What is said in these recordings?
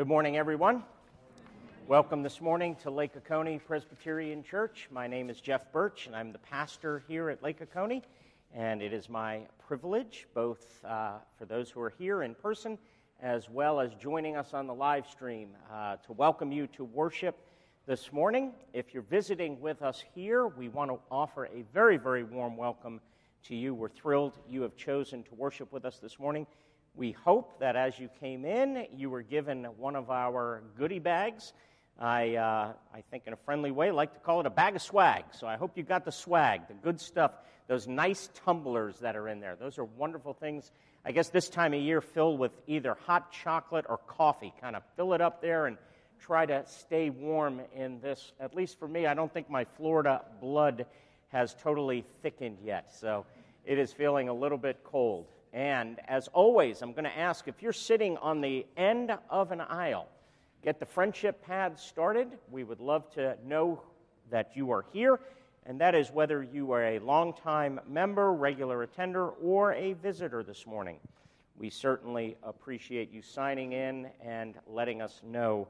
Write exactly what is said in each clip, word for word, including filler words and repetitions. Good morning, everyone. Welcome this morning to Lake Oconee Presbyterian Church. My name is Jeff Birch, and I'm the pastor here at Lake Oconee, and it is my privilege, both uh, for those who are here in person, as well as joining us on the live stream, uh, to welcome you to worship this morning. If you're visiting with us here, we want to offer a very, very warm welcome to you. We're thrilled you have chosen to worship with us this morning. We hope that as you came in, you were given one of our goodie bags. I, uh, I think in a friendly way, like to call it a bag of swag. So I hope you got the swag, the good stuff, those nice tumblers that are in there. Those are wonderful things. I guess this time of year, filled with either hot chocolate or coffee. Kind of fill it up there and try to stay warm in this. At least for me, I don't think my Florida blood has totally thickened yet. So it is feeling a little bit cold. And as always, I'm going to ask, if you're sitting on the end of an aisle, get the friendship pad started. We would love to know that you are here, and that is whether you are a longtime member, regular attender, or a visitor this morning. We certainly appreciate you signing in and letting us know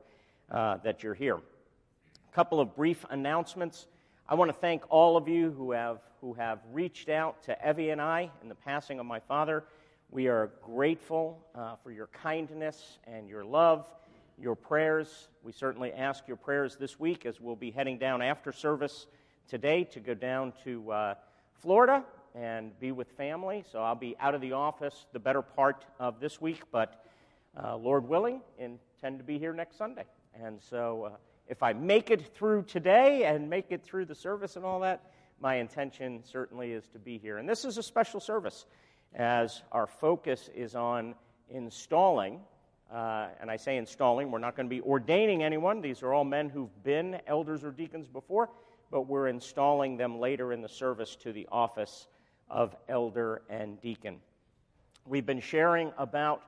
uh, that you're here. A couple of brief announcements. I want to thank all of you who have who have reached out to Evie and I in the passing of my father. We are grateful uh, for your kindness and your love, your prayers. We certainly ask your prayers this week as we'll be heading down after service today to go down to uh, Florida and be with family. So I'll be out of the office the better part of this week, but uh, Lord willing, intend to be here next Sunday. And so... Uh, If I make it through today and make it through the service and all that, my intention certainly is to be here. And this is a special service as our focus is on installing, uh, and I say installing, we're not going to be ordaining anyone. These are all men who've been elders or deacons before, but we're installing them later in the service to the office of elder and deacon. We've been sharing about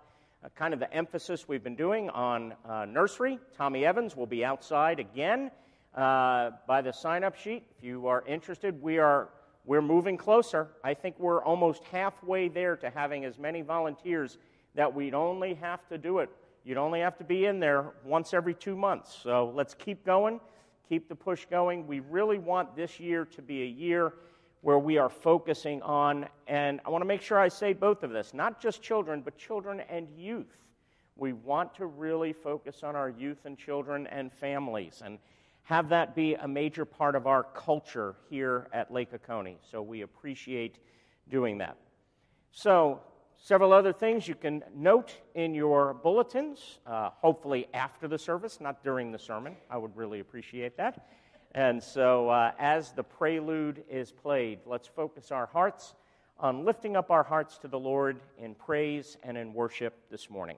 Uh, kind of the emphasis we've been doing on uh, nursery. Tommy Evans will be outside again uh, by the sign-up sheet. If you are interested, we are, we're moving closer. I think we're almost halfway there to having as many volunteers that we'd only have to do it. You'd only have to be in there once every two months. So let's keep going, keep the push going. We really want this year to be a year where we are focusing on, and I want to make sure I say both of this, not just children, but children and youth. We want to really focus on our youth and children and families and have that be a major part of our culture here at Lake Oconee. So we appreciate doing that. So several other things you can note in your bulletins, uh, hopefully after the service, not during the sermon. I would really appreciate that. And so uh, as the prelude is played, let's focus our hearts on lifting up our hearts to the Lord in praise and in worship this morning.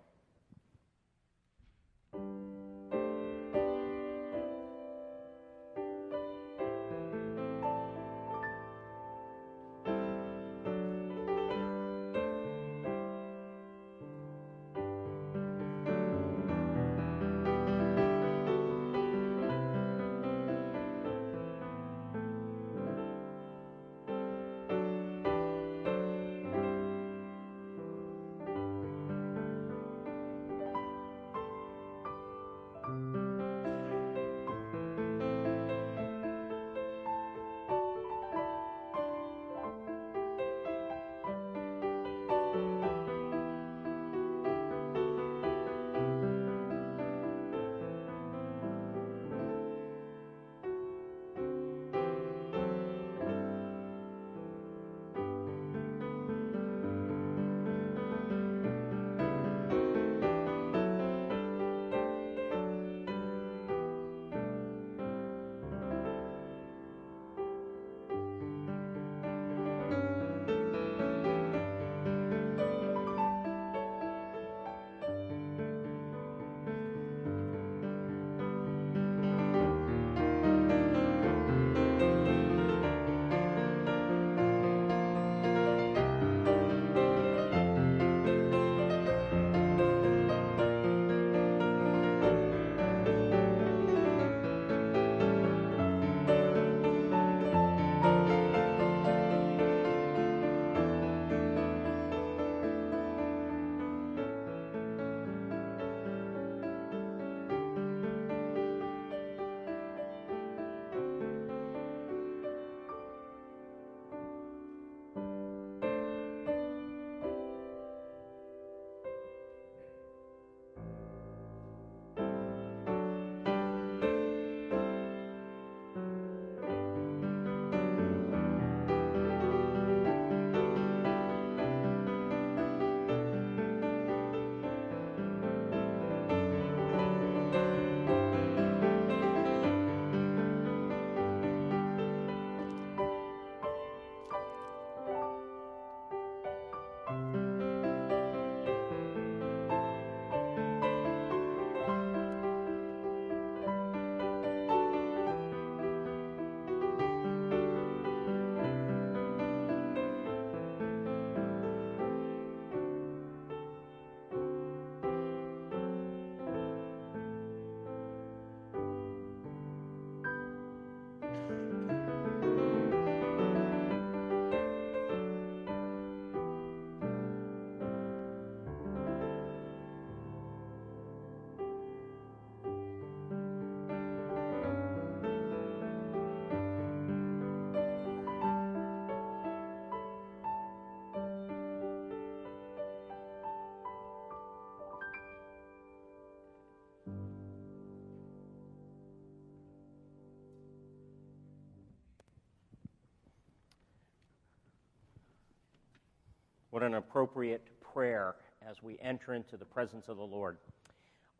What an appropriate prayer as we enter into the presence of the Lord.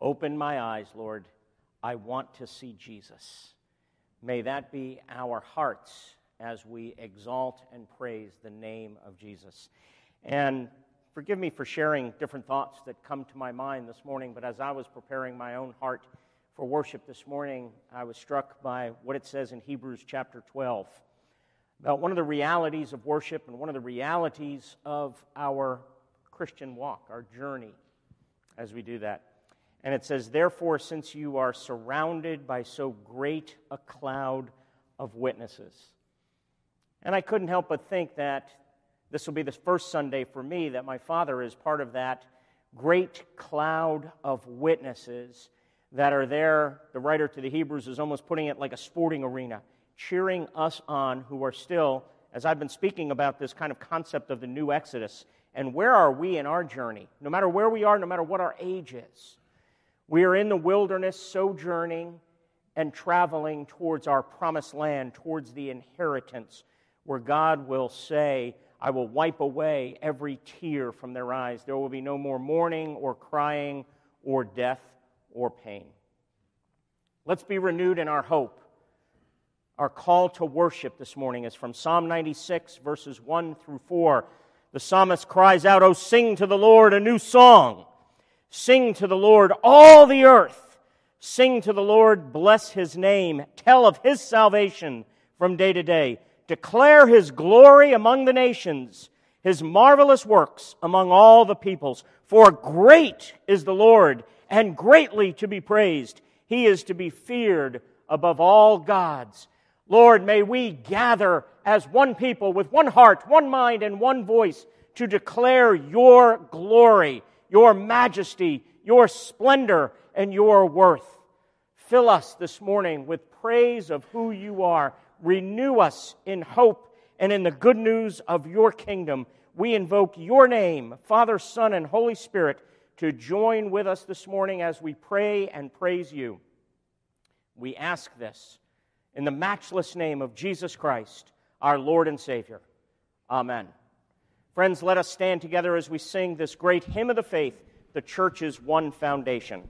Open my eyes, Lord. I want to see Jesus. May that be our hearts as we exalt and praise the name of Jesus. And forgive me for sharing different thoughts that come to my mind this morning, but as I was preparing my own heart for worship this morning, I was struck by what it says in Hebrews chapter twelve, about one of the realities of worship and one of the realities of our Christian walk, our journey as we do that. And it says, therefore, since you are surrounded by so great a cloud of witnesses. And I couldn't help but think that this will be the first Sunday for me that my father is part of that great cloud of witnesses that are there. The writer to the Hebrews is almost putting it like a sporting arena, cheering us on who are still, as I've been speaking about this kind of concept of the new Exodus, and where are we in our journey? No matter where we are, no matter what our age is, we are in the wilderness sojourning and traveling towards our promised land, towards the inheritance where God will say, I will wipe away every tear from their eyes. There will be no more mourning or crying or death or pain. Let's be renewed in our hope. Our call to worship this morning is from Psalm ninety-six, verses one through four. The psalmist cries out, "Oh, sing to the Lord a new song. Sing to the Lord, all the earth. Sing to the Lord, bless His name. Tell of His salvation from day to day. Declare His glory among the nations, His marvelous works among all the peoples. For great is the Lord, and greatly to be praised. He is to be feared above all gods." Lord, may we gather as one people with one heart, one mind, and one voice to declare Your glory, Your majesty, Your splendor, and Your worth. Fill us this morning with praise of who You are. Renew us in hope and in the good news of Your kingdom. We invoke Your name, Father, Son, and Holy Spirit, to join with us this morning as we pray and praise You. We ask this in the matchless name of Jesus Christ, our Lord and Savior. Amen. Friends, let us stand together as we sing this great hymn of the faith, The Church's One Foundation.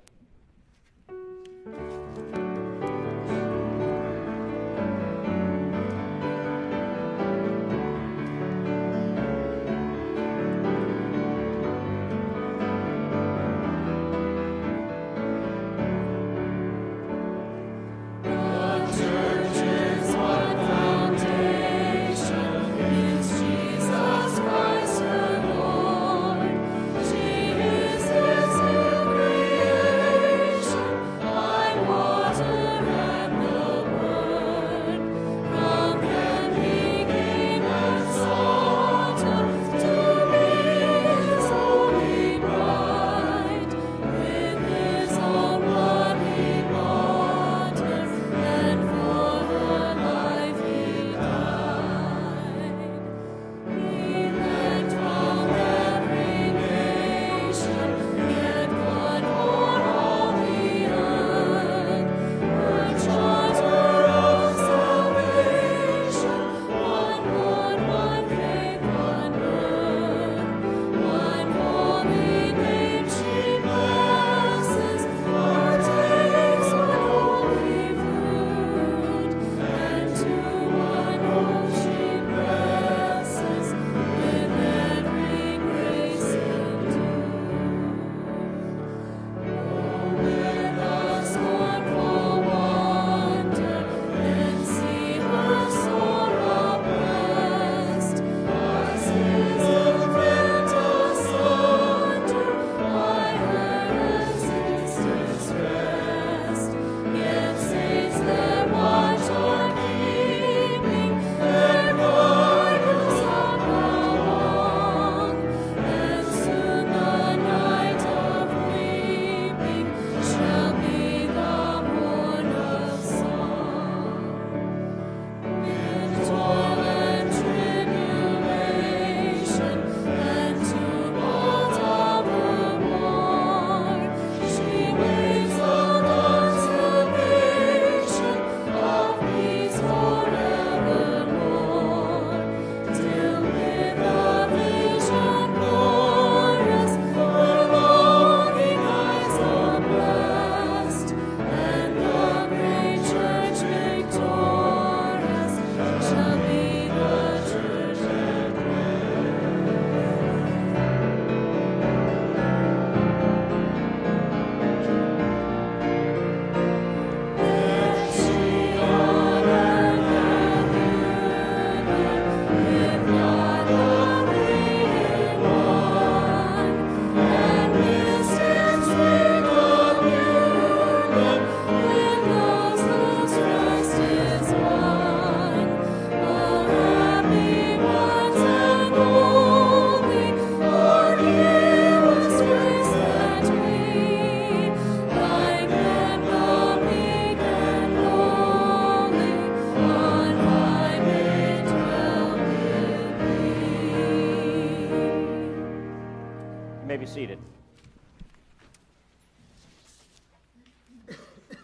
may be seated.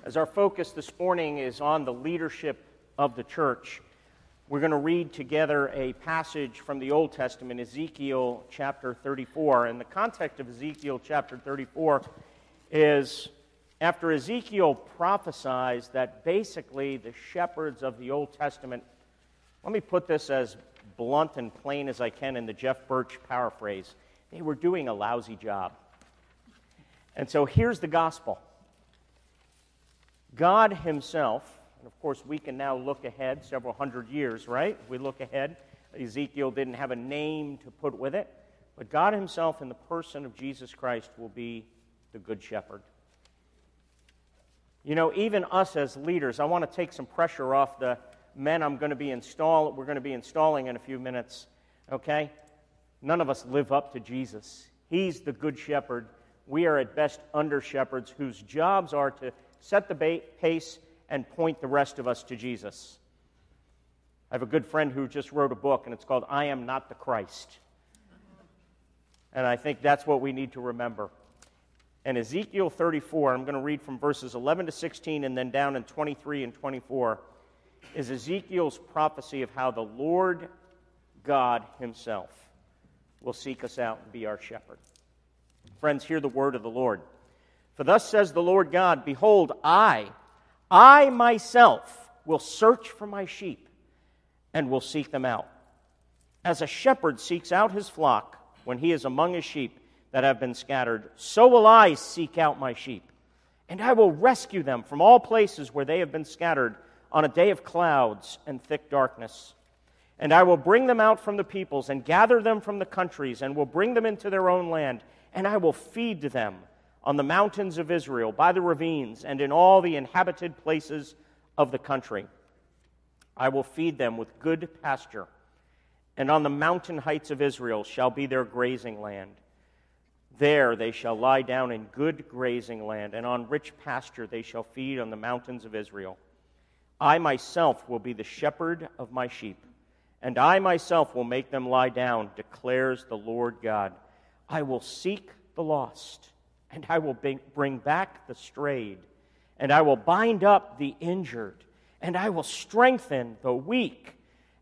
As our focus this morning is on the leadership of the church, we're going to read together a passage from the Old Testament, Ezekiel chapter thirty-four. And the context of Ezekiel chapter thirty-four is after Ezekiel prophesies that basically the shepherds of the Old Testament, let me put this as blunt and plain as I can in the Jeff Birch paraphrase, they were doing a lousy job. And so here's the gospel. God himself, and of course we can now look ahead several hundred years, right? We look ahead. Ezekiel didn't have a name to put with it, but God himself in the person of Jesus Christ will be the good shepherd. You know, even us as leaders, I want to take some pressure off the men I'm going to be install, we're going to be installing in a few minutes, okay? None of us live up to Jesus. He's the good shepherd. We are at best under-shepherds whose jobs are to set the pace and point the rest of us to Jesus. I have a good friend who just wrote a book, and it's called I Am Not the Christ. And I think that's what we need to remember. And Ezekiel thirty-four, I'm going to read from verses eleven to sixteen and then down in twenty-three and twenty-four, is Ezekiel's prophecy of how the Lord God himself will seek us out and be our shepherd. Friends, hear the word of the Lord. For thus says the Lord God, behold, I, I myself will search for my sheep and will seek them out. As a shepherd seeks out his flock when he is among his sheep that have been scattered, so will I seek out my sheep, and I will rescue them from all places where they have been scattered on a day of clouds and thick darkness. And I will bring them out from the peoples and gather them from the countries and will bring them into their own land, and I will feed them on the mountains of Israel, by the ravines, and in all the inhabited places of the country. I will feed them with good pasture, and on the mountain heights of Israel shall be their grazing land. There they shall lie down in good grazing land, and on rich pasture they shall feed on the mountains of Israel. I myself will be the shepherd of my sheep, and I myself will make them lie down, declares the Lord God. I will seek the lost, and I will bring back the strayed, and I will bind up the injured, and I will strengthen the weak,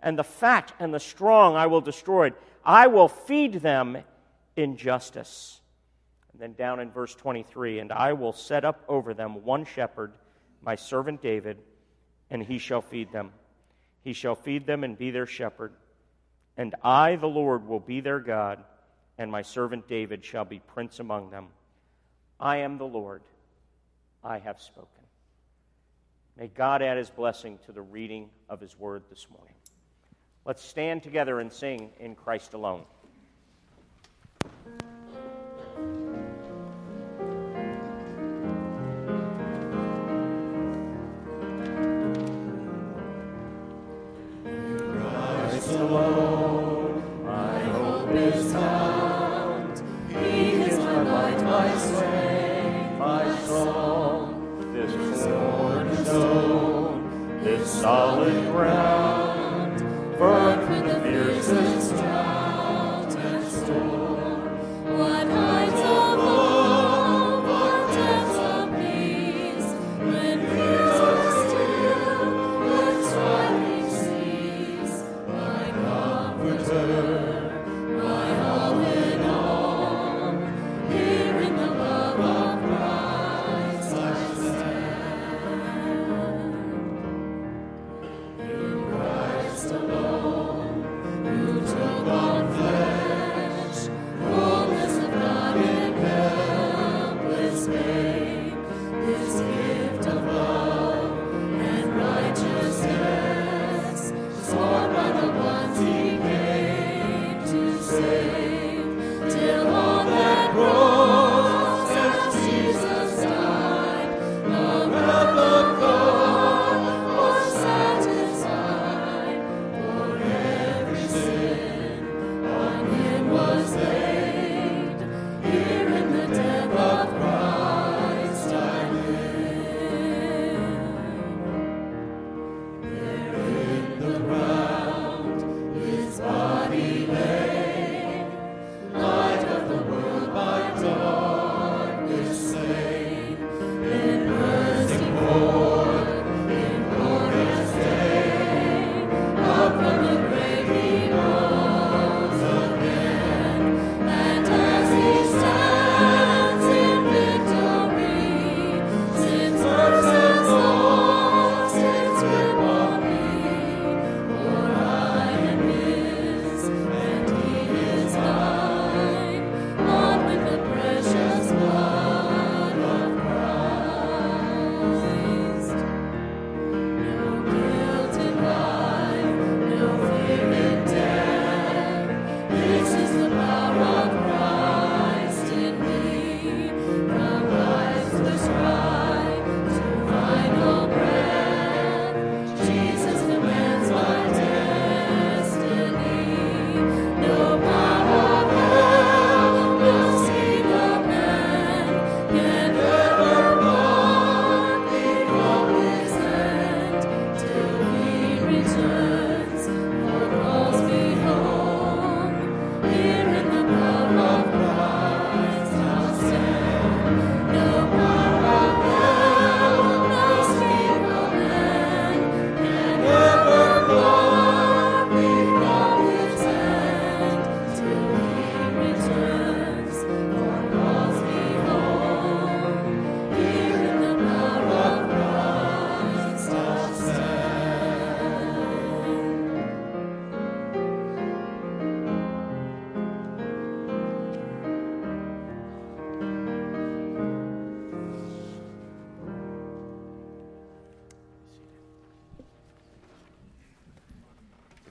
and the fat and the strong I will destroy. I will feed them in justice. And then down in verse twenty-three, and I will set up over them one shepherd, my servant David, and he shall feed them. He shall feed them and be their shepherd. And I, the Lord, will be their God, and my servant David shall be prince among them. I am the Lord. I have spoken. May God add his blessing to the reading of his word this morning. Let's stand together and sing In Christ Alone. Solid ground, burnt with the fiercest drought and storm. What heights of love, what depths of peace, when fears are still, when striving cease. My comforter, my all in all, here in the love of Christ I stand.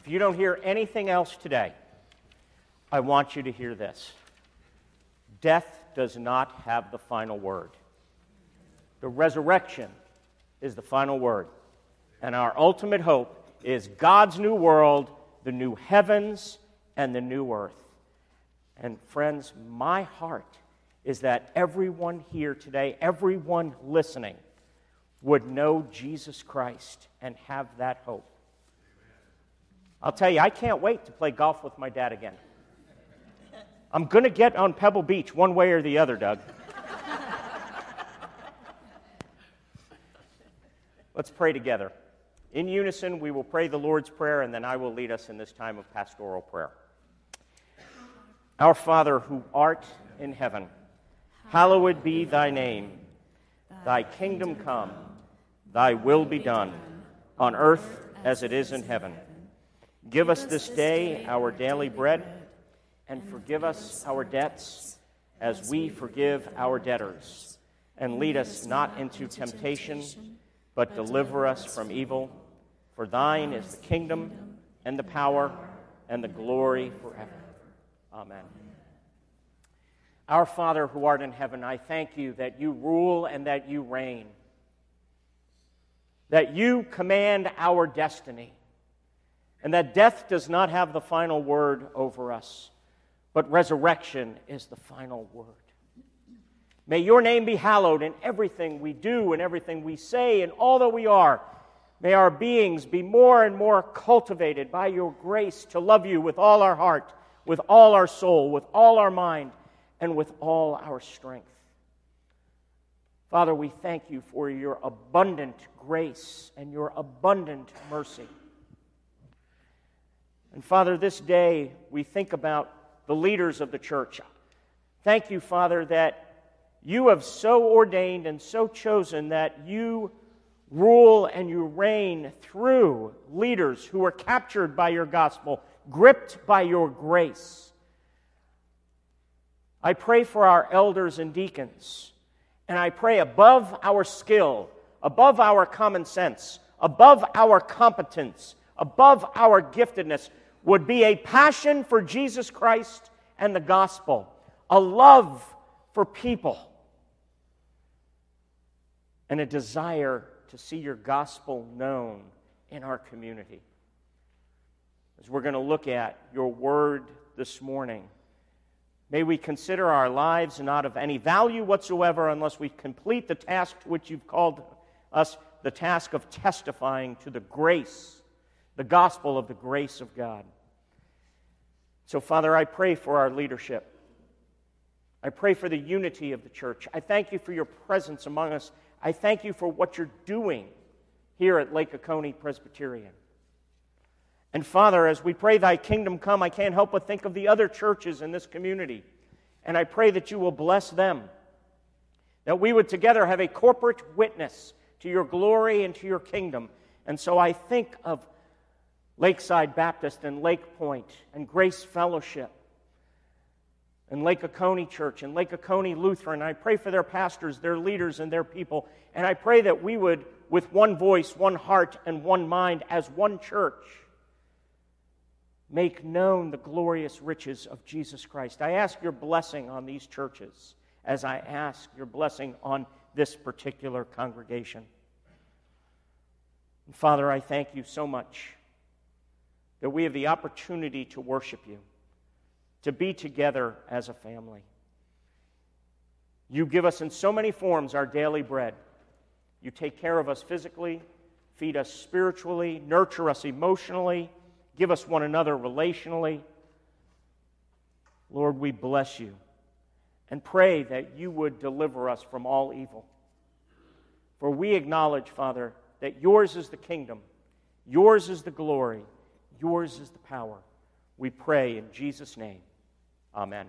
If you don't hear anything else today, I want you to hear this. Death does not have the final word. The resurrection is the final word. And our ultimate hope is God's new world, the new heavens, and the new earth. And friends, my heart is that everyone here today, everyone listening, would know Jesus Christ and have that hope. I'll tell you, I can't wait to play golf with my dad again. I'm going to get on Pebble Beach one way or the other, Doug. Let's pray together. In unison, we will pray the Lord's Prayer, and then I will lead us in this time of pastoral prayer. Our Father, who art in heaven, hallowed be thy name. Thy kingdom come, thy will be done, on earth as it is in heaven. Give us this day our daily bread, and forgive us our debts, as we forgive our debtors. And lead us not into temptation, but deliver us from evil. For thine is the kingdom, and the power, and the glory forever. Amen. Our Father who art in heaven, I thank you that you rule and that you reign, that you command our destiny, and that death does not have the final word over us, but resurrection is the final word. May your name be hallowed in everything we do and everything we say and all that we are. May our beings be more and more cultivated by your grace to love you with all our heart, with all our soul, with all our mind, and with all our strength. Father, we thank you for your abundant grace and your abundant mercy. And Father, this day we think about the leaders of the church. Thank you, Father, that you have so ordained and so chosen that you rule and you reign through leaders who are captured by your gospel, gripped by your grace. I pray for our elders and deacons, and I pray above our skill, above our common sense, above our competence, above our giftedness, would be a passion for Jesus Christ and the gospel, a love for people, and a desire to see your gospel known in our community. As we're going to look at your word this morning, may we consider our lives not of any value whatsoever unless we complete the task to which you've called us, the task of testifying to the grace, the gospel of the grace of God. So, Father, I pray for our leadership. I pray for the unity of the church. I thank you for your presence among us. I thank you for what you're doing here at Lake Oconee Presbyterian. And Father, as we pray thy kingdom come, I can't help but think of the other churches in this community. And I pray that you will bless them, that we would together have a corporate witness to your glory and to your kingdom. And so I think of Lakeside Baptist and Lake Point and Grace Fellowship and Lake Oconee Church and Lake Oconee Lutheran. I pray for their pastors, their leaders, and their people. And I pray that we would, with one voice, one heart, and one mind, as one church, make known the glorious riches of Jesus Christ. I ask your blessing on these churches as I ask your blessing on this particular congregation. And Father, I thank you so much that we have the opportunity to worship you, to be together as a family. You give us in so many forms our daily bread. You take care of us physically, feed us spiritually, nurture us emotionally, give us one another relationally. Lord, we bless you and pray that you would deliver us from all evil. For we acknowledge, Father, that yours is the kingdom, yours is the glory, yours is the power. We pray in Jesus' name. Amen.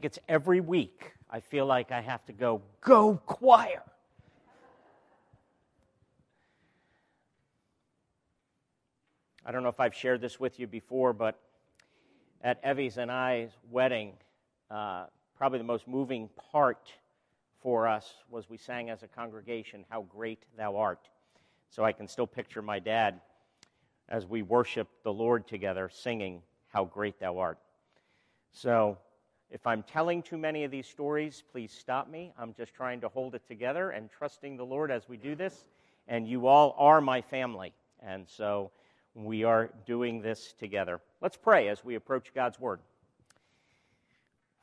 think it's every week I feel like I have to go, go choir. I don't know if I've shared this with you before, but at Evie's and I's wedding, uh, probably the most moving part for us was we sang as a congregation, How Great Thou Art. So I can still picture my dad as we worshiped the Lord together, singing, How Great Thou Art. So if I'm telling too many of these stories, please stop me. I'm just trying to hold it together and trusting the Lord as we do this. And you all are my family. And so we are doing this together. Let's pray as we approach God's Word.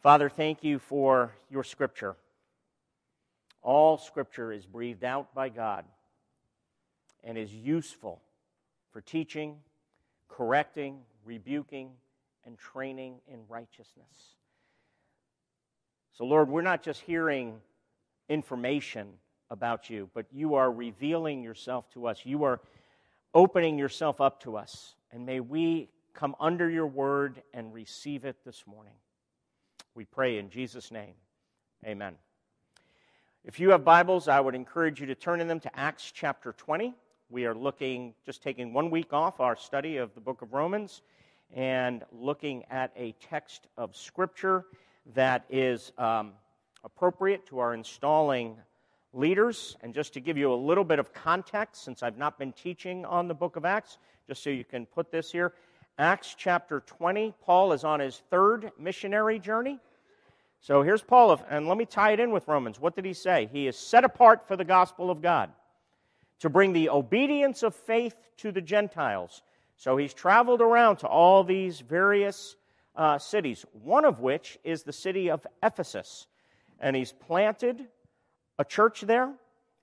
Father, thank you for your Scripture. All Scripture is breathed out by God and is useful for teaching, correcting, rebuking, and training in righteousness. So, Lord, we're not just hearing information about you, but you are revealing yourself to us. You are opening yourself up to us, and may we come under your word and receive it this morning. We pray in Jesus' name, amen. If you have Bibles, I would encourage you to turn in them to Acts chapter twenty. We are looking, just taking one week off our study of the book of Romans and looking at a text of Scripture that is um, appropriate to our installing leaders. And just to give you a little bit of context, since I've not been teaching on the book of Acts, just so you can put this here, Acts chapter twenty, Paul is on his third missionary journey. So here's Paul, and let me tie it in with Romans. What did he say? He is set apart for the gospel of God, to bring the obedience of faith to the Gentiles. So he's traveled around to all these various uh, cities, one of which is the city of Ephesus. And he's planted a church there.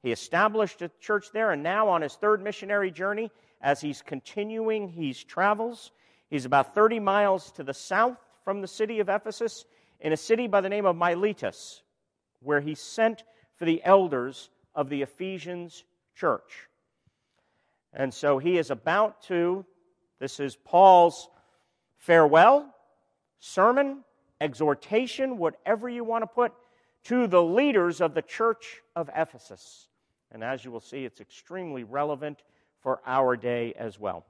He established a church there, and now on his third missionary journey, as he's continuing his travels, he's about thirty miles to the south from the city of Ephesus, in a city by the name of Miletus, where he sent for the elders of the Ephesian church. And so he is about to, this is Paul's farewell, sermon, exhortation, whatever you want to put, to the leaders of the church of Ephesus. And as you will see, it's extremely relevant for our day as well.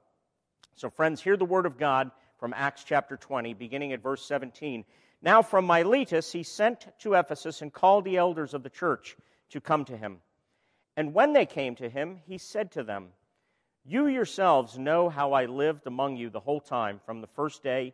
So friends, hear the word of God from Acts chapter twenty, beginning at verse seventeen. Now from Miletus he sent to Ephesus and called the elders of the church to come to him. And when they came to him, he said to them, You yourselves know how I lived among you the whole time from the first day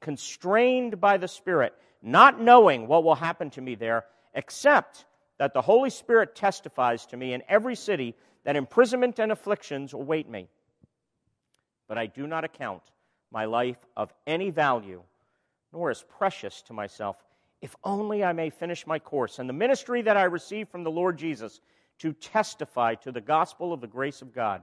constrained by the Spirit, not knowing what will happen to me there, except that the Holy Spirit testifies to me in every city that imprisonment and afflictions await me. But I do not account my life of any value, nor as precious to myself, if only I may finish my course and the ministry that I received from the Lord Jesus to testify to the gospel of the grace of God.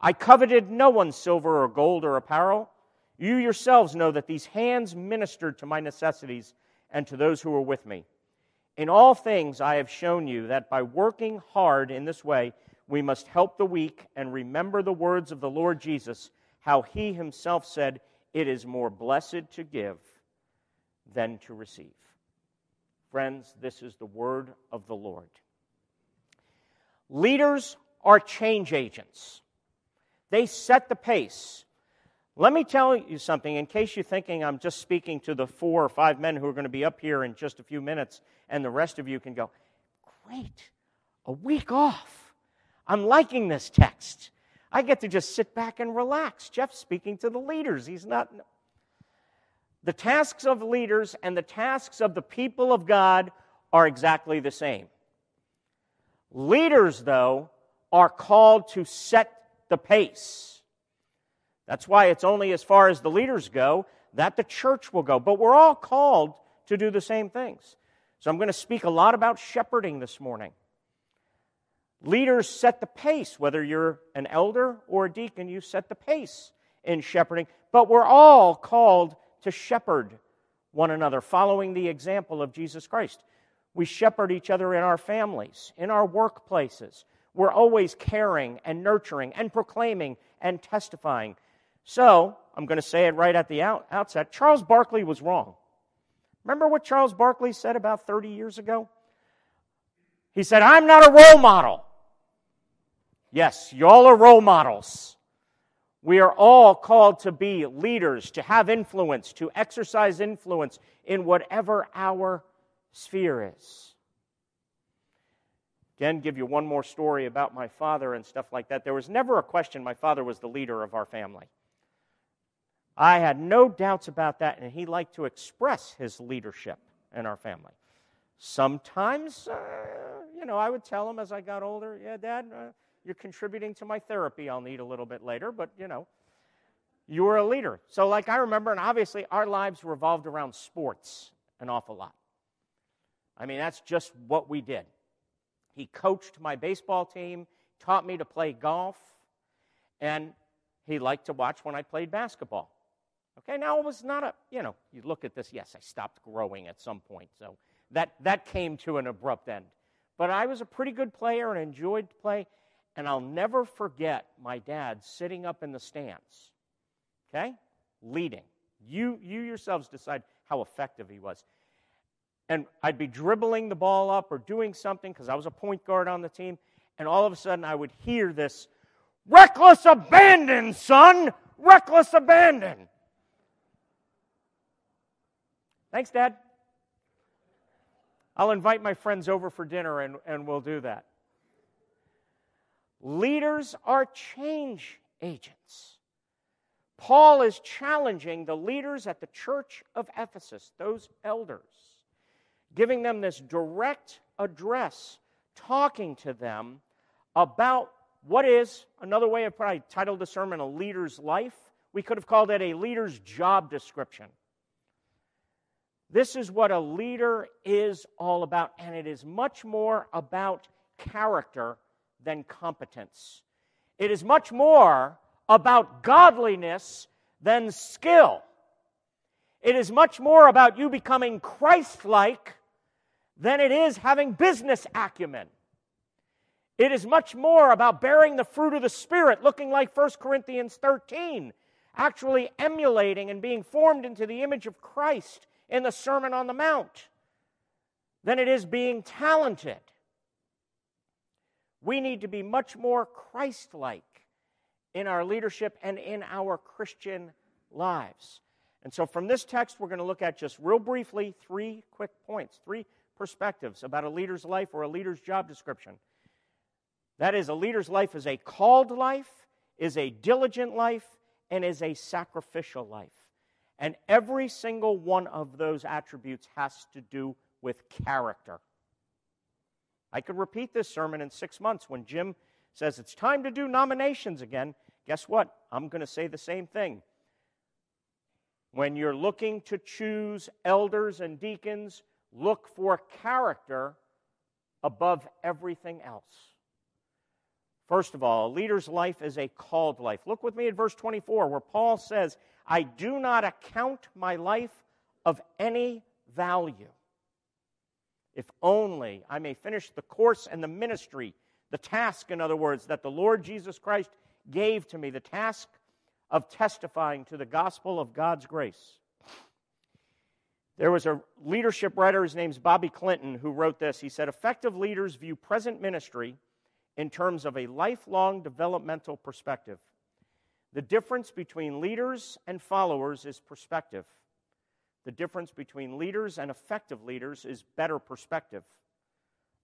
I coveted no one's silver or gold or apparel. You yourselves know that these hands ministered to my necessities and to those who are with me. In all things I have shown you that by working hard in this way, we must help the weak and remember the words of the Lord Jesus, how he himself said, it is more blessed to give than to receive. Friends, this is the word of the Lord. Leaders are change agents. They set the pace. Let me tell you something, in case you're thinking I'm just speaking to the four or five men who are going to be up here in just a few minutes, and the rest of you can go, great, a week off. I'm liking this text. I get to just sit back and relax. Jeff's speaking to the leaders. He's not... The tasks of leaders and the tasks of the people of God are exactly the same. Leaders, though, are called to set the pace. That's why it's only as far as the leaders go that the church will go. But we're all called to do the same things. So I'm going to speak a lot about shepherding this morning. Leaders set the pace. Whether you're an elder or a deacon, you set the pace in shepherding. But we're all called to shepherd one another, following the example of Jesus Christ. We shepherd each other in our families, in our workplaces. We're always caring and nurturing and proclaiming and testifying. So, I'm going to say it right at the out- outset, Charles Barkley was wrong. Remember what Charles Barkley said about thirty years ago? He said, I'm not a role model. Yes, y'all are role models. We are all called to be leaders, to have influence, to exercise influence in whatever our sphere is. Again, give you one more story about my father and stuff like that. There was never a question my father was the leader of our family. I had no doubts about that, and he liked to express his leadership in our family. Sometimes, uh, you know, I would tell him as I got older, yeah, Dad, uh, you're contributing to my therapy I'll need a little bit later, but, you know, you were a leader. So, like, I remember, and obviously our lives revolved around sports an awful lot. I mean, that's just what we did. He coached my baseball team, taught me to play golf, and he liked to watch when I played basketball. Okay, now it was not a, you know, you look at this, yes, I stopped growing at some point, so that, that came to an abrupt end. But I was a pretty good player and enjoyed play. And I'll never forget my dad sitting up in the stands, okay, leading. You you yourselves decide how effective he was. And I'd be dribbling the ball up or doing something because I was a point guard on the team, and all of a sudden I would hear this, reckless abandon, son, reckless abandon. Thanks, Dad. I'll invite my friends over for dinner, and, and we'll do that. Leaders are change agents. Paul is challenging the leaders at the church of Ephesus, those elders, giving them this direct address, talking to them about what is, another way of probably titled the sermon, A Leader's Life. We could have called it A Leader's Job Description. This is what a leader is all about, and it is much more about character than competence. It is much more about godliness than skill. It is much more about you becoming Christ-like than it is having business acumen. It is much more about bearing the fruit of the Spirit, looking like First Corinthians thirteen, actually emulating and being formed into the image of Christ in the Sermon on the Mount, than it is being talented. We need to be much more Christ-like in our leadership and in our Christian lives. And so from this text, we're going to look at just real briefly three quick points, three perspectives about a leader's life or a leader's job description. That is, a leader's life is a called life, is a diligent life, and is a sacrificial life. And every single one of those attributes has to do with character. I could repeat this sermon in six months when Jim says it's time to do nominations again. Guess what? I'm going to say the same thing. When you're looking to choose elders and deacons, look for character above everything else. First of all, a leader's life is a called life. Look with me at verse twenty-four where Paul says, I do not account my life of any value, if only I may finish the course and the ministry, The task, in other words, that the Lord Jesus Christ gave to me, the task of testifying to the gospel of God's grace. There was a leadership writer, his name's Bobby Clinton, who wrote this. He said, effective leaders view present ministry in terms of a lifelong developmental perspective. The difference between leaders and followers is perspective. The difference between leaders and effective leaders is better perspective.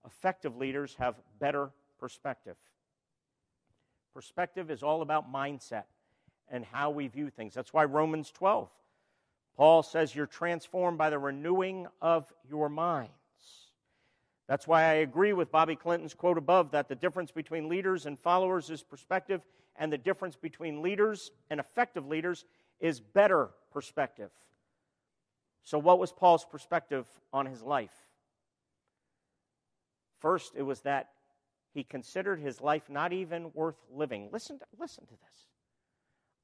Effective leaders have better perspective. Perspective is all about mindset and how we view things. That's why Romans twelve, Paul says you're transformed by the renewing of your minds. That's why I agree with Bobby Clinton's quote above, that the difference between leaders and followers is perspective, and the difference between leaders and effective leaders is better perspective. So what was Paul's perspective on his life? First, it was that he considered his life not even worth living. Listen to, listen to this.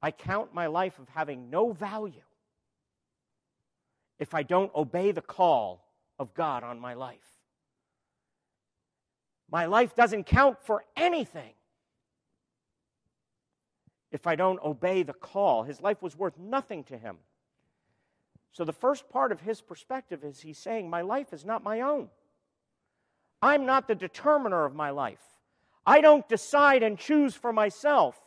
I count my life of having no value if I don't obey the call of God on my life. My life doesn't count for anything if I don't obey the call. His life was worth nothing to him. So the first part of his perspective is he's saying, my life is not my own. I'm not the determiner of my life. I don't decide and choose for myself.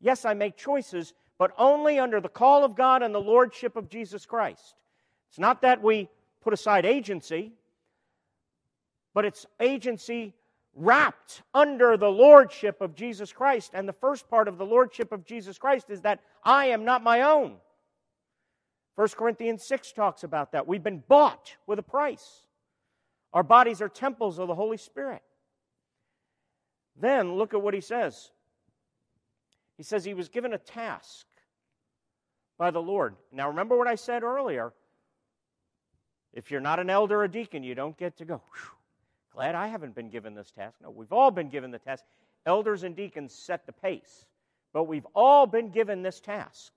Yes, I make choices, but only under the call of God and the lordship of Jesus Christ. It's not that we put aside agency, but it's agency wrapped under the lordship of Jesus Christ. And the first part of the lordship of Jesus Christ is that I am not my own. First Corinthians six talks about that. We've been bought with a price. Our bodies are temples of the Holy Spirit. Then look at what he says. He says he was given a task by the Lord. Now remember what I said earlier. If you're not an elder or a deacon, you don't get to go, whew, glad I haven't been given this task. No, we've all been given the task. Elders and deacons set the pace. But we've all been given this task.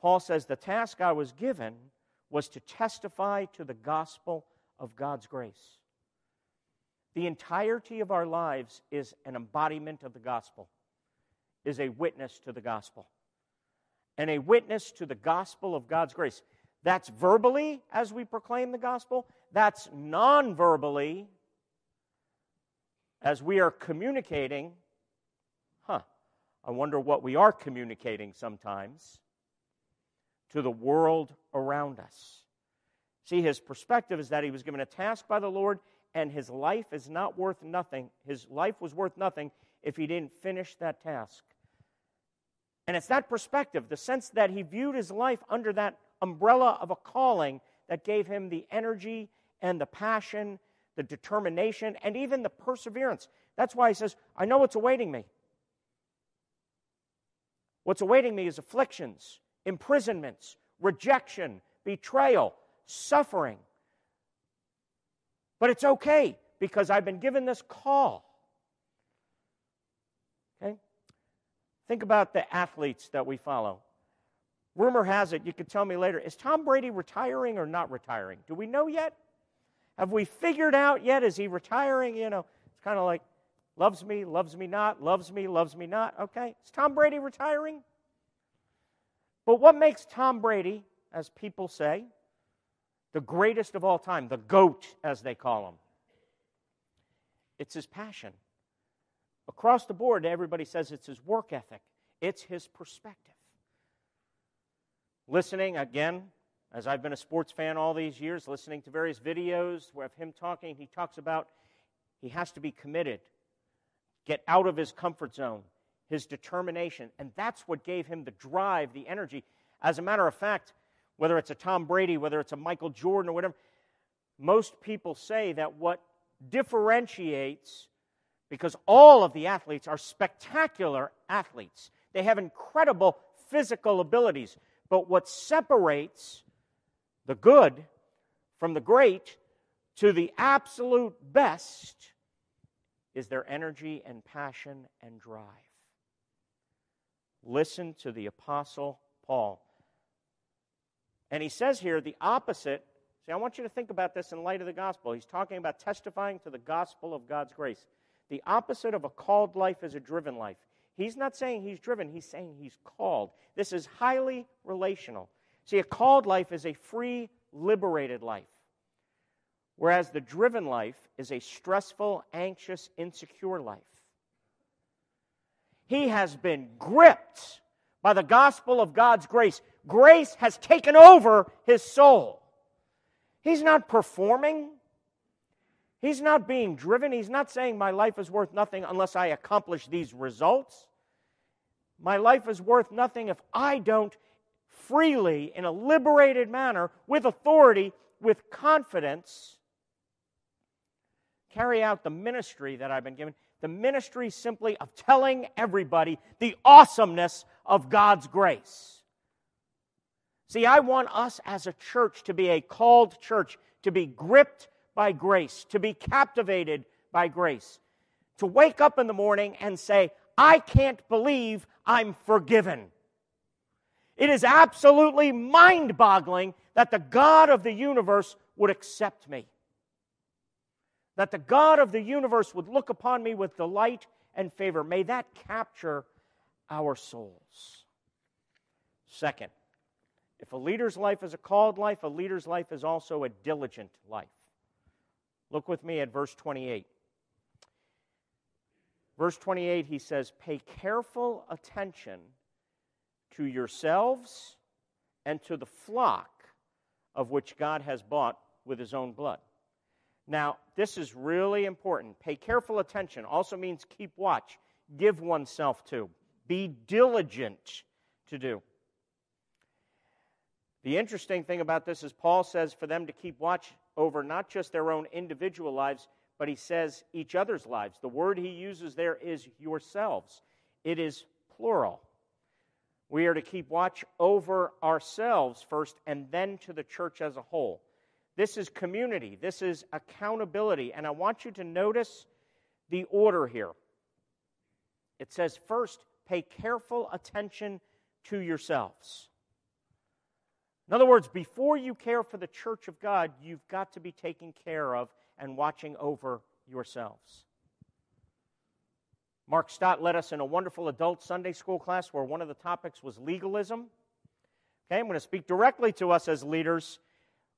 Paul says, the task I was given was to testify to the gospel of God's grace. The entirety of our lives is an embodiment of the gospel, is a witness to the gospel, and a witness to the gospel of God's grace. That's verbally as we proclaim the gospel. That's non-verbally as we are communicating. Huh, I wonder what we are communicating sometimes to the world around us. See, his perspective is that he was given a task by the Lord, and his life is not worth nothing. His life was worth nothing if he didn't finish that task. And it's that perspective, the sense that he viewed his life under that umbrella of a calling, that gave him the energy and the passion, the determination, and even the perseverance. That's why he says, I know what's awaiting me. What's awaiting me is afflictions, imprisonments, rejection, betrayal, suffering. But it's okay because I've been given this call. Okay? Think about the athletes that we follow. Rumor has it, you could tell me later, is Tom Brady retiring or not retiring? Do we know yet? Have we figured out yet? Is he retiring? You know, it's kind of like loves me, loves me not, loves me, loves me not. Okay, is Tom Brady retiring? But what makes Tom Brady, as people say, the greatest of all time, the GOAT, as they call him? It's his passion. Across the board, everybody says it's his work ethic. It's his perspective. Listening, again, as I've been a sports fan all these years, listening to various videos of him talking, he talks about he has to be committed, get out of his comfort zone, his determination, and that's what gave him the drive, the energy. As a matter of fact, whether it's a Tom Brady, whether it's a Michael Jordan or whatever, most people say that what differentiates, because all of the athletes are spectacular athletes, they have incredible physical abilities, but what separates the good from the great to the absolute best is their energy and passion and drive. Listen to the Apostle Paul. And he says here the opposite See, I want you to think about this in light of the gospel. He's talking about testifying to the gospel of God's grace. The opposite of a called life is a driven life. He's not saying he's driven. He's saying he's called. This is highly relational. See, a called life is a free, liberated life, whereas the driven life is a stressful, anxious, insecure life. He has been gripped by the gospel of God's grace. Grace has taken over his soul. He's not performing. He's not being driven. He's not saying my life is worth nothing unless I accomplish these results. My life is worth nothing if I don't freely, in a liberated manner, with authority, with confidence, carry out the ministry that I've been given. The ministry simply of telling everybody the awesomeness of God's grace. See, I want us as a church to be a called church, to be gripped by grace, to be captivated by grace, to wake up in the morning and say, I can't believe I'm forgiven. It is absolutely mind-boggling that the God of the universe would accept me, that the God of the universe would look upon me with delight and favor. May that capture our souls. Second, if a leader's life is a called life, a leader's life is also a diligent life. Look with me at verse twenty-eight. Verse twenty-eight, he says, pay careful attention to yourselves and to the flock of which God has bought with his own blood. Now, this is really important. Pay careful attention also means keep watch, give oneself to, be diligent to do. The interesting thing about this is Paul says for them to keep watch over not just their own individual lives, but he says each other's lives. The word he uses there is yourselves. It is plural. We are to keep watch over ourselves first and then to the church as a whole. This is community. This is accountability. And I want you to notice the order here. It says, first, pay careful attention to yourselves. In other words, before you care for the church of God, you've got to be taking care of and watching over yourselves. Mark Stott led us in a wonderful adult Sunday school class where one of the topics was legalism. Okay, I'm going to speak directly to us as leaders.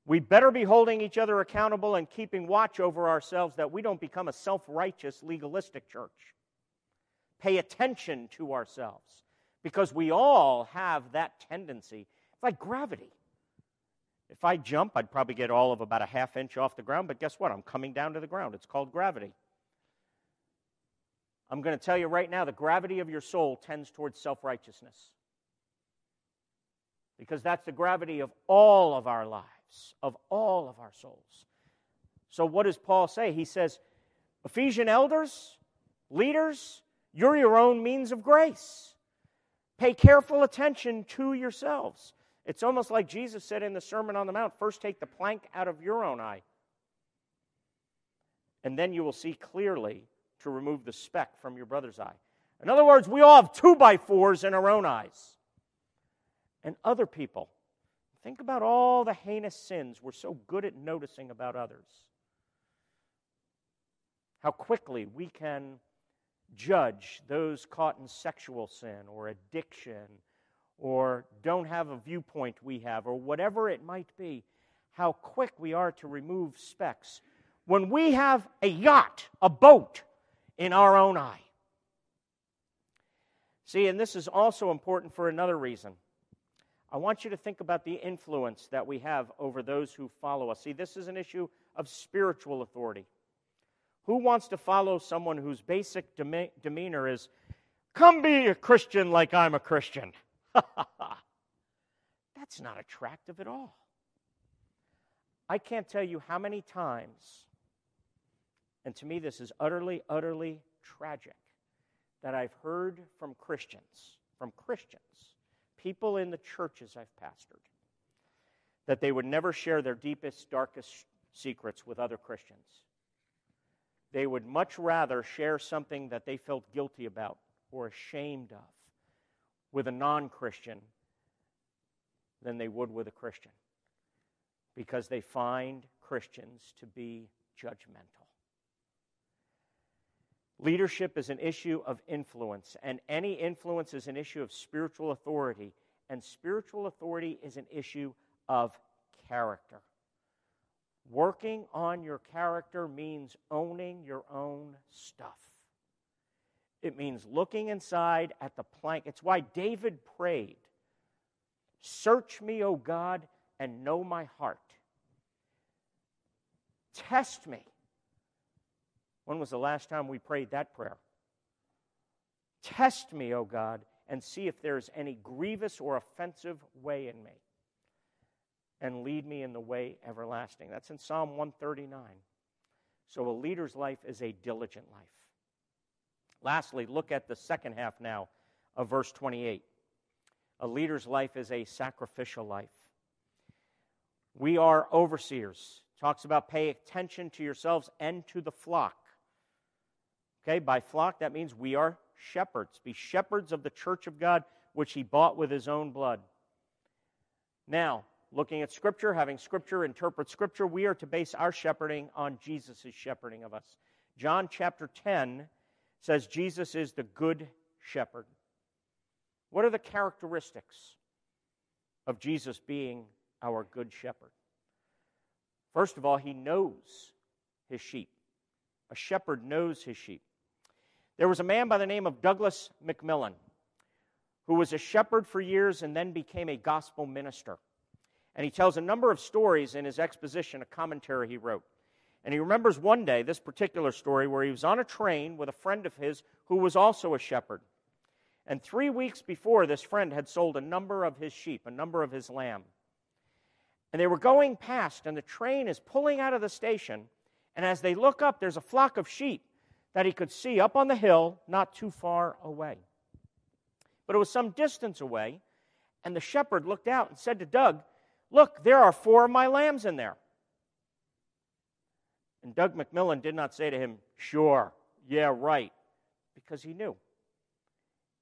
We better be holding each other accountable and keeping watch over ourselves that we don't become a self-righteous, legalistic church. Pay attention to ourselves because we all have that tendency. It's like gravity. If I jump, I'd probably get all of about a half inch off the ground, but guess what? I'm coming down to the ground. It's called gravity. I'm going to tell you right now, the gravity of your soul tends towards self-righteousness because that's the gravity of all of our lives, of all of our souls. So what does Paul say? He says, Ephesian elders, leaders, you're your own means of grace. Pay careful attention to yourselves. It's almost like Jesus said in the Sermon on the Mount, first take the plank out of your own eye, and then you will see clearly to remove the speck from your brother's eye. In other words, we all have two-by-fours in our own eyes. And other people, think about all the heinous sins we're so good at noticing about others. How quickly we can judge those caught in sexual sin or addiction or don't have a viewpoint we have or whatever it might be, how quick we are to remove specks. When we have a yacht, a boat, in our own eye. See, and this is also important for another reason. I want you to think about the influence that we have over those who follow us. See, this is an issue of spiritual authority. Who wants to follow someone whose basic deme- demeanor is, come be a Christian like I'm a Christian? That's not attractive at all. I can't tell you how many times, and to me, this is utterly, utterly tragic, that I've heard from Christians, from Christians, people in the churches I've pastored, that they would never share their deepest, darkest secrets with other Christians. They would much rather share something that they felt guilty about or ashamed of with a non-Christian than they would with a Christian. because they find Christians to be judgmental. Leadership is an issue of influence, and any influence is an issue of spiritual authority, and spiritual authority is an issue of character. Working on your character means owning your own stuff. It means looking inside at the plank. It's why David prayed, "Search me, O God, and know my heart. Test me." When was the last time we prayed that prayer? Test me, O God, and see if there is any grievous or offensive way in me, and lead me in the way everlasting. That's in Psalm one thirty-nine. So a leader's life is a diligent life. Lastly, look at the second half now of verse twenty-eight. A leader's life is a sacrificial life. We are overseers. Talks about pay attention to yourselves and to the flock. Okay, by flock, that means we are shepherds. Be shepherds of the church of God, which he bought with his own blood. Now, looking at Scripture, having Scripture interpret Scripture, we are to base our shepherding on Jesus' shepherding of us. John chapter ten says Jesus is the good shepherd. What are the characteristics of Jesus being our good shepherd? First of all, he knows his sheep. A shepherd knows his sheep. There was a man by the name of Douglas MacMillan who was a shepherd for years and then became a gospel minister. And he tells a number of stories in his exposition, a commentary he wrote. And he remembers one day, this particular story, where he was on a train with a friend of his who was also a shepherd. And three weeks before, this friend had sold a number of his sheep, a number of his lamb. And they were going past, and the train is pulling out of the station, and as they look up, there's a flock of sheep that he could see up on the hill not too far away. But it was some distance away, and the shepherd looked out and said to Doug, "Look, there are four of my lambs in there." And Doug MacMillan did not say to him, "Sure, yeah, right," because he knew.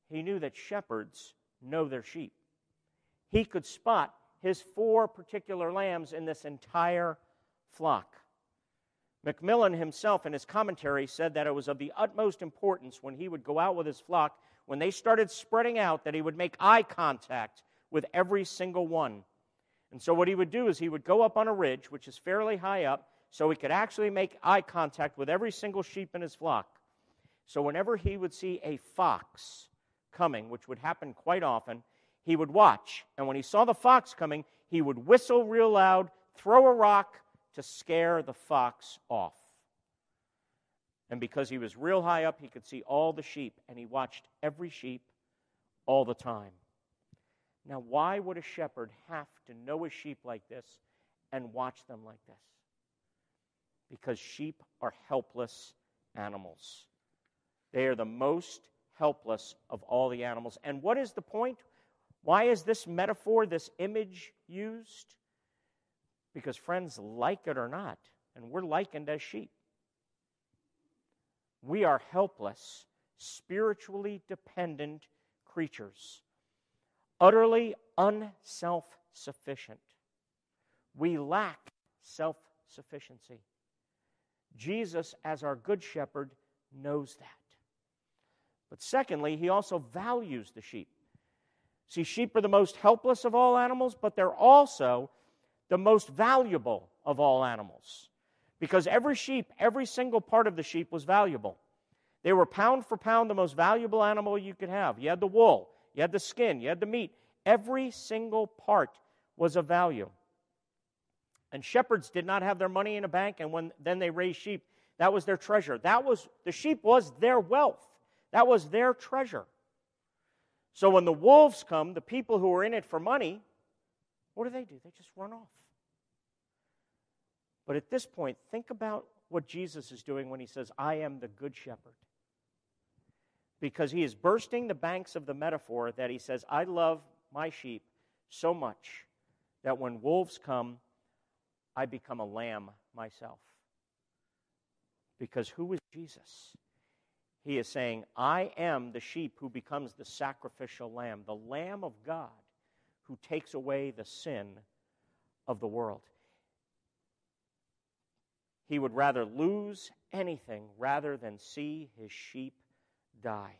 He knew that shepherds know their sheep. He could spot his four particular lambs in this entire flock. MacMillan himself in his commentary said that it was of the utmost importance when he would go out with his flock, when they started spreading out, that he would make eye contact with every single one. And so what he would do is he would go up on a ridge, which is fairly high up, so he could actually make eye contact with every single sheep in his flock. So whenever he would see a fox coming, which would happen quite often, he would watch, and when he saw the fox coming, he would whistle real loud, throw a rock to scare the fox off. And because he was real high up, he could see all the sheep, and he watched every sheep all the time. Now, why would a shepherd have to know a sheep like this and watch them like this? Because sheep are helpless animals. They are the most helpless of all the animals. And what is the point? Why is this metaphor, this image used? Because, friends, like it or not, and we're likened as sheep, we are helpless, spiritually dependent creatures, utterly unself-sufficient. We lack self-sufficiency. Jesus, as our good shepherd, knows that. But secondly, he also values the sheep. See, sheep are the most helpless of all animals, but they're also the most valuable of all animals. Because every sheep, every single part of the sheep was valuable. They were pound for pound the most valuable animal you could have. You had the wool, you had the skin, you had the meat. Every single part was of value. And shepherds did not have their money in a bank, and when then they raised sheep. That was their treasure. That was, the sheep was their wealth. That was their treasure. So when the wolves come, the people who are in it for money, what do they do? They just run off. But at this point, think about what Jesus is doing when he says, "I am the good shepherd." Because he is bursting the banks of the metaphor that he says, "I love my sheep so much that when wolves come, I become a lamb myself." Because who is Jesus? He is saying, "I am the sheep who becomes the sacrificial lamb, the Lamb of God who takes away the sin of the world." He would rather lose anything rather than see his sheep die.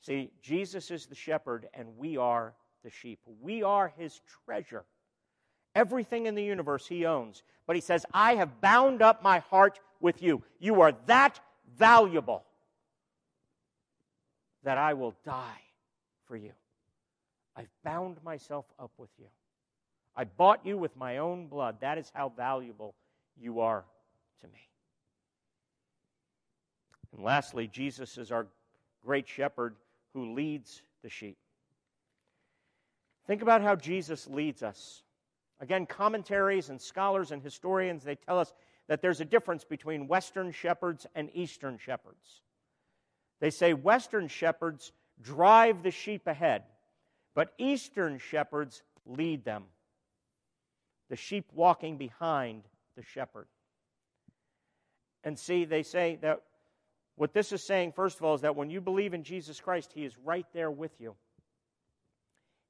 See, Jesus is the shepherd, and we are the sheep. We are his treasure. Everything in the universe he owns. But he says, I have bound up my heart with you. You are that valuable that I will die for you. I've bound myself up with you. I bought you with my own blood. That is how valuable you are to me. And lastly, Jesus is our great shepherd who leads the sheep. Think about how Jesus leads us. Again, commentaries and scholars and historians, they tell us that there's a difference between Western shepherds and Eastern shepherds. They say Western shepherds drive the sheep ahead, but Eastern shepherds lead them, the sheep walking behind the shepherd. And see, they say that what this is saying, first of all, is that when you believe in Jesus Christ, he is right there with you.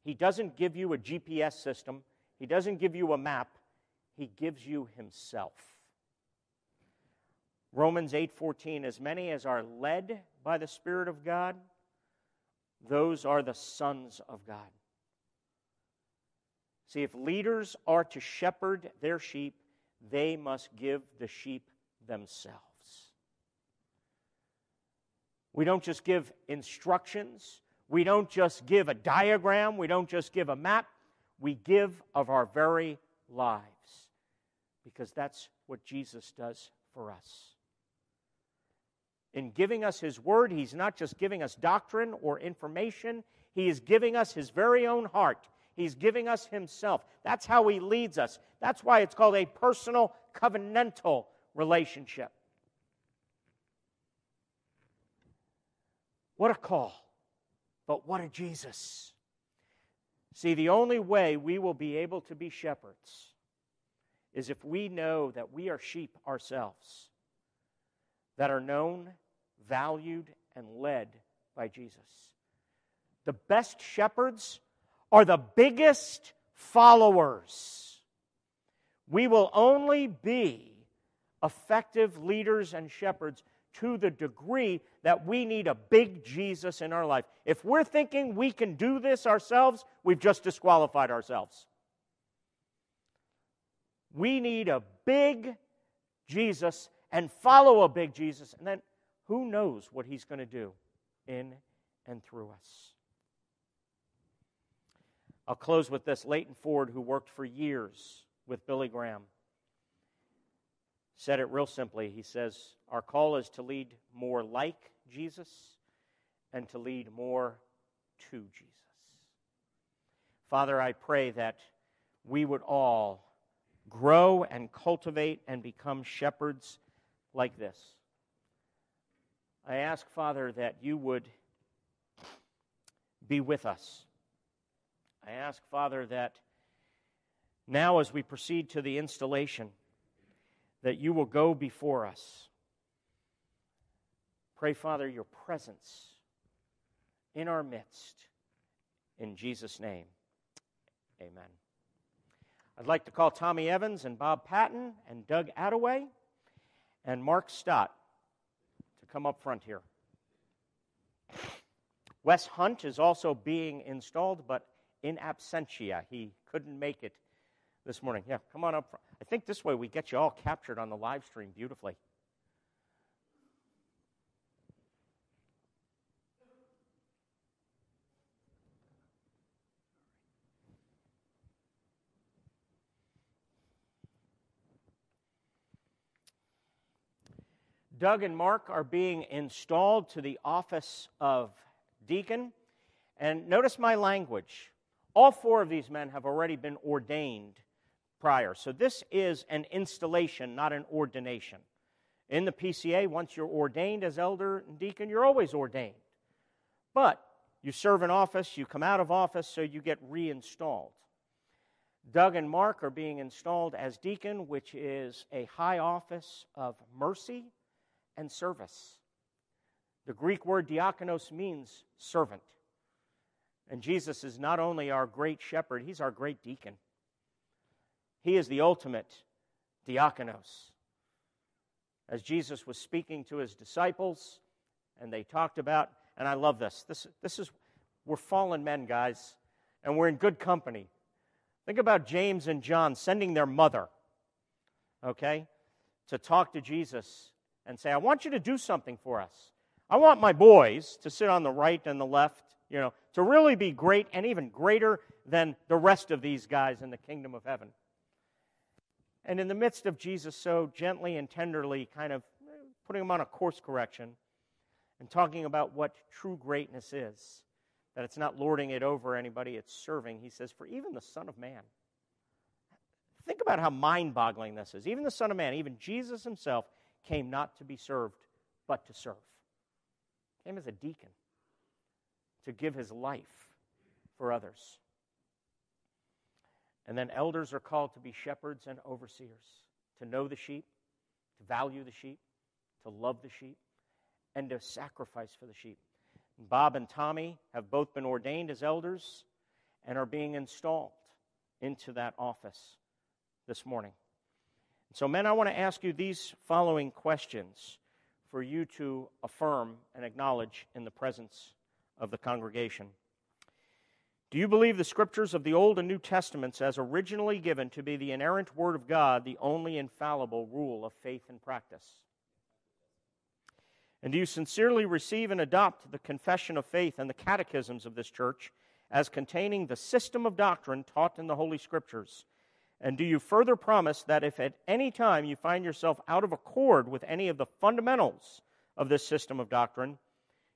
He doesn't give you a G P S system. He doesn't give you a map. He gives you himself. Romans eight fourteen, as many as are led by the Spirit of God, those are the sons of God. See, if leaders are to shepherd their sheep, they must give the sheep themselves. We don't just give instructions. We don't just give a diagram. We don't just give a map. We give of our very lives, because that's what Jesus does for us. In giving us his word, he's not just giving us doctrine or information. He is giving us his very own heart. He's giving us himself. That's how he leads us. That's why it's called a personal covenantal relationship. What a call, but what a Jesus. See, the only way we will be able to be shepherds is if we know that we are sheep ourselves that are known, valued, and led by Jesus. The best shepherds are the biggest followers. We will only be effective leaders and shepherds to the degree that we need a big Jesus in our life. If we're thinking we can do this ourselves, we've just disqualified ourselves. We need a big Jesus and follow a big Jesus, and then who knows what he's going to do in and through us. I'll close with this. Layton Ford, who worked for years with Billy Graham, said it real simply. He says, our call is to lead more like Jesus and to lead more to Jesus. Father, I pray that we would all grow and cultivate and become shepherds like this. I ask, Father, that you would be with us. I ask, Father, that now as we proceed to the installation, that you will go before us. Pray, Father, your presence in our midst. In Jesus' name, amen. I'd like to call Tommy Evans and Bob Patton and Doug Attaway and Mark Stott to come up front here. Wes Hunt is also being installed, but in absentia. He couldn't make it this morning. Yeah, come on up front. I think this way we get you all captured on the live stream beautifully. Doug and Mark are being installed to the office of deacon. And notice my language. All four of these men have already been ordained prior. So this is an installation, not an ordination. In the P C A, once you're ordained as elder and deacon, you're always ordained. But you serve in office, you come out of office, so you get reinstalled. Doug and Mark are being installed as deacon, which is a high office of mercy and service. The Greek word diakonos means servant. And Jesus is not only our great shepherd, he's our great deacon. He is the ultimate diakonos. As Jesus was speaking to his disciples, and they talked about, and I love this. This, this is, we're fallen men, guys, and we're in good company. Think about James and John sending their mother, okay, to talk to Jesus and say, I want you to do something for us. I want my boys to sit on the right and the left, you know, to really be great and even greater than the rest of these guys in the kingdom of heaven. And in the midst of Jesus so gently and tenderly kind of putting him on a course correction and talking about what true greatness is, that it's not lording it over anybody, it's serving, he says, for even the Son of Man. Think about how mind-boggling this is. Even the Son of Man, even Jesus himself, came not to be served, but to serve. He came as a deacon to give his life for others. And then elders are called to be shepherds and overseers, to know the sheep, to value the sheep, to love the sheep, and to sacrifice for the sheep. Bob and Tommy have both been ordained as elders and are being installed into that office this morning. So, men, I want to ask you these following questions for you to affirm and acknowledge in the presence of the congregation. Do you believe the Scriptures of the Old and New Testaments as originally given to be the inerrant Word of God, the only infallible rule of faith and practice? And do you sincerely receive and adopt the Confession of Faith and the Catechisms of this church as containing the system of doctrine taught in the Holy Scriptures? And do you further promise that if at any time you find yourself out of accord with any of the fundamentals of this system of doctrine,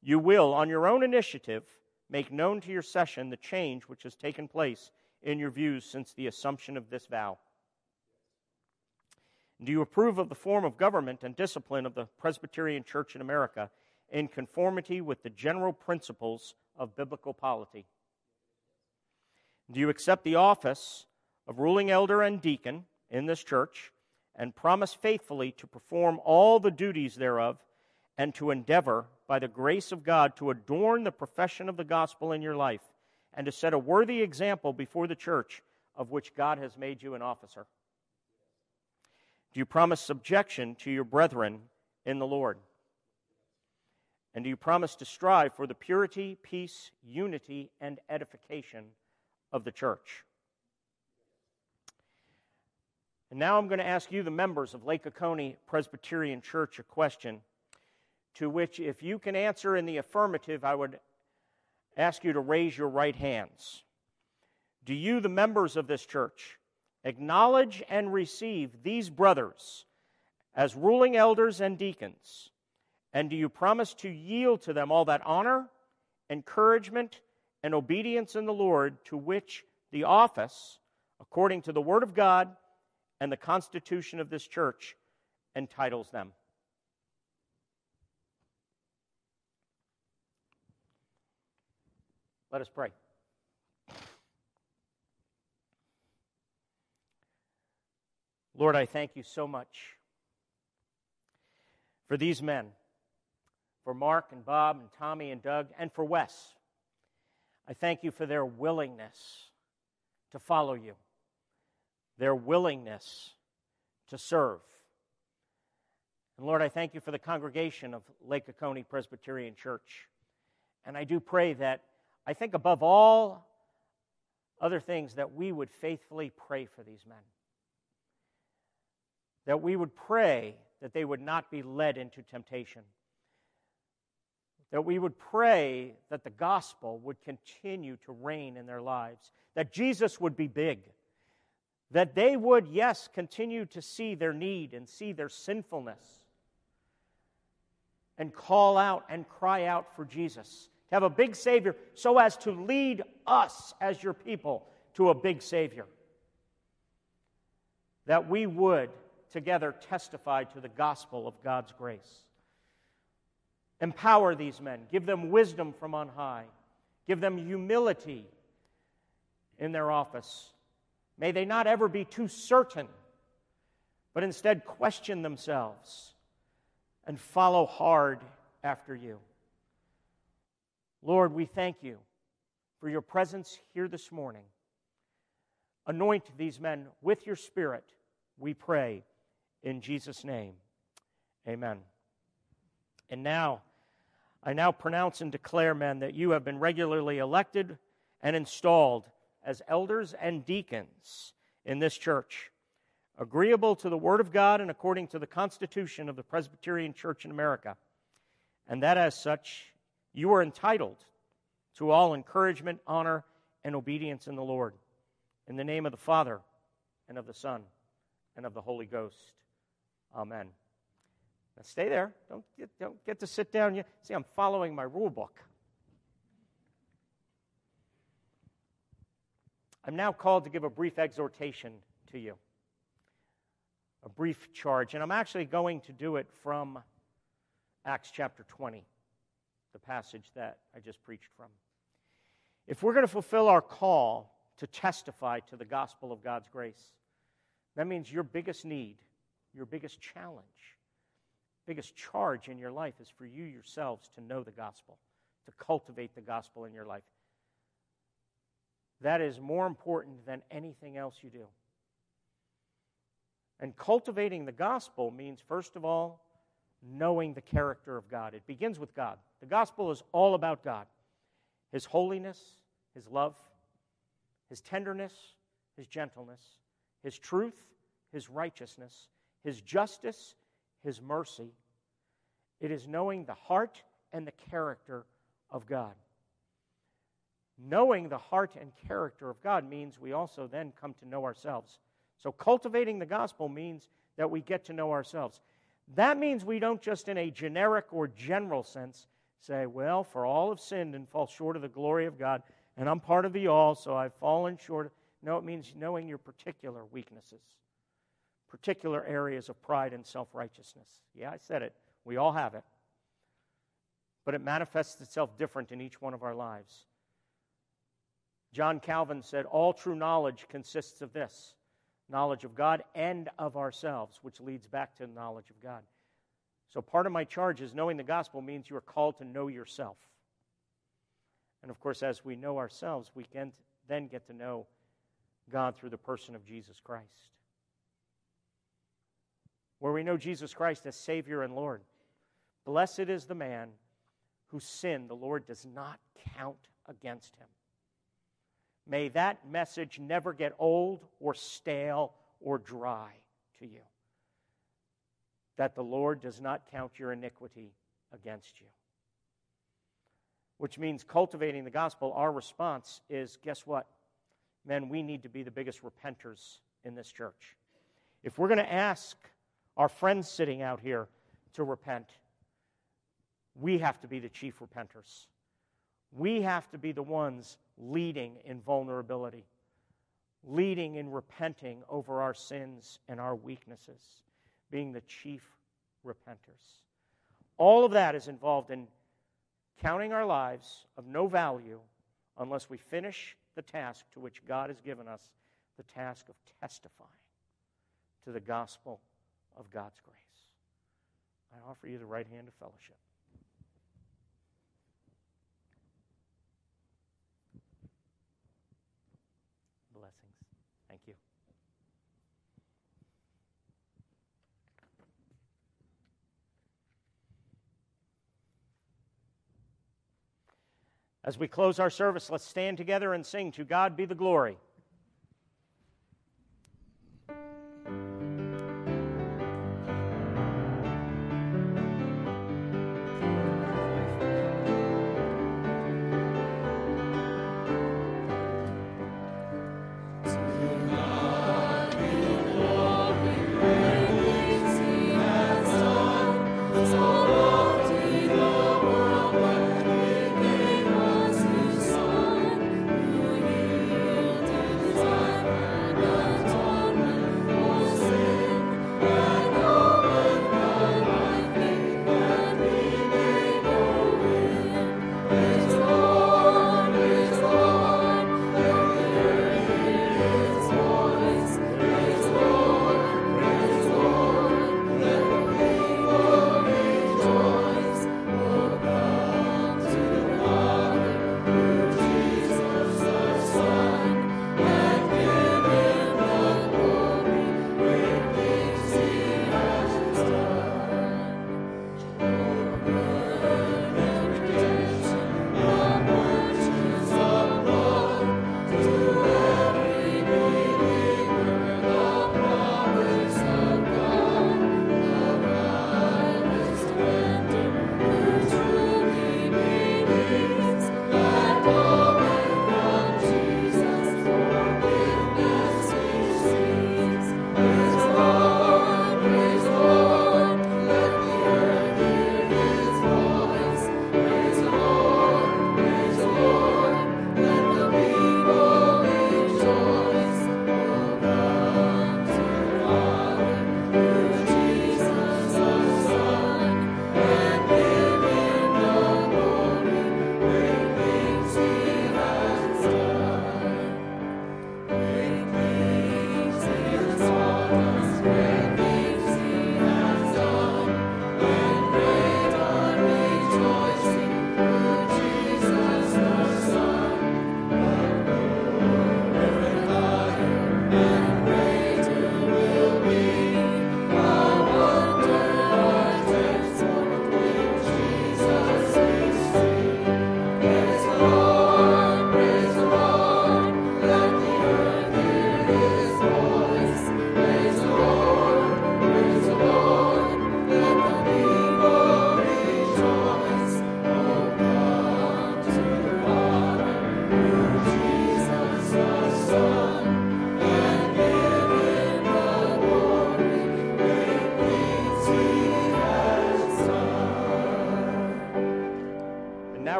you will, on your own initiative, make known to your session the change which has taken place in your views since the assumption of this vow? Do you approve of the form of government and discipline of the Presbyterian Church in America in conformity with the general principles of biblical polity? Do you accept the office of ruling elder and deacon in this church and promise faithfully to perform all the duties thereof and to endeavor by the grace of God to adorn the profession of the gospel in your life and to set a worthy example before the church of which God has made you an officer? Do you promise subjection to your brethren in the Lord? And do you promise to strive for the purity, peace, unity, and edification of the church? And now I'm going to ask you, the members of Lake Oconee Presbyterian Church, a question to which, if you can answer in the affirmative, I would ask you to raise your right hands. Do you, the members of this church, acknowledge and receive these brothers as ruling elders and deacons? And do you promise to yield to them all that honor, encouragement, and obedience in the Lord to which the office, according to the Word of God and the Constitution of this church, entitles them? Let us pray. Lord, I thank you so much for these men, for Mark and Bob and Tommy and Doug, and for Wes. I thank you for their willingness to follow you, their willingness to serve. And Lord, I thank you for the congregation of Lake Oconee Presbyterian Church. And I do pray that, I think above all other things, that we would faithfully pray for these men, that we would pray that they would not be led into temptation, that we would pray that the gospel would continue to reign in their lives, that Jesus would be big, that they would, yes, continue to see their need and see their sinfulness and call out and cry out for Jesus, to have a big Savior so as to lead us as your people to a big Savior, that we would together testify to the gospel of God's grace. Empower these men. Give them wisdom from on high. Give them humility in their office. May they not ever be too certain, but instead question themselves and follow hard after you. Lord, we thank you for your presence here this morning. Anoint these men with your Spirit, we pray. in Jesus' name. Amen. And now, I now pronounce and declare, men, that you have been regularly elected and installed as elders and deacons in this church, agreeable to the Word of God and according to the Constitution of the Presbyterian Church in America, and that as such, you are entitled to all encouragement, honor, and obedience in the Lord. In the name of the Father, and of the Son, and of the Holy Ghost. Amen. Now stay there. Don't get, don't get to sit down yet. See, I'm following my rule book. I'm now called to give a brief exhortation to you, a brief charge. And I'm actually going to do it from Acts chapter twenty, the passage that I just preached from. If we're going to fulfill our call to testify to the gospel of God's grace, that means your biggest need, your biggest challenge, biggest charge in your life is for you yourselves to know the gospel, to cultivate the gospel in your life. That is more important than anything else you do. And cultivating the gospel means, first of all, knowing the character of God. It begins with God. The gospel is all about God, His holiness, His love, His tenderness, His gentleness, His truth, His righteousness, His justice, His mercy. It is knowing the heart and the character of God. Knowing the heart and character of God means we also then come to know ourselves. So cultivating the gospel means that we get to know ourselves. That means we don't just in a generic or general sense say, well, for all have sinned and fall short of the glory of God, and I'm part of the all, so I've fallen short. No, it means knowing your particular weaknesses, particular areas of pride and self-righteousness. Yeah, I said it. We all have it. But it manifests itself different in each one of our lives. John Calvin said, all true knowledge consists of this, knowledge of God and of ourselves, which leads back to the knowledge of God. So part of my charge is knowing the gospel means you are called to know yourself. And of course, as we know ourselves, we can then get to know God through the person of Jesus Christ. Where we know Jesus Christ as Savior and Lord. Blessed is the man whose sin the Lord does not count against him. May that message never get old or stale or dry to you. That the Lord does not count your iniquity against you. Which means cultivating the gospel, our response is, guess what? Men, we need to be the biggest repenters in this church. If we're going to ask our friends sitting out here to repent, we have to be the chief repenters. We have to be the ones leading in vulnerability, leading in repenting over our sins and our weaknesses, being the chief repenters. All of that is involved in counting our lives of no value unless we finish the task to which God has given us, the task of testifying to the gospel of God's grace. I offer you the right hand of fellowship. Blessings. Thank you. As we close our service, let's stand together and sing, "To God Be the Glory."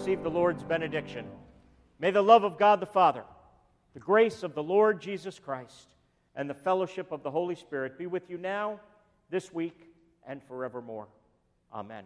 receive the Lord's benediction. May the love of God the Father, the grace of the Lord Jesus Christ, and the fellowship of the Holy Spirit be with you now, this week, and forevermore. Amen.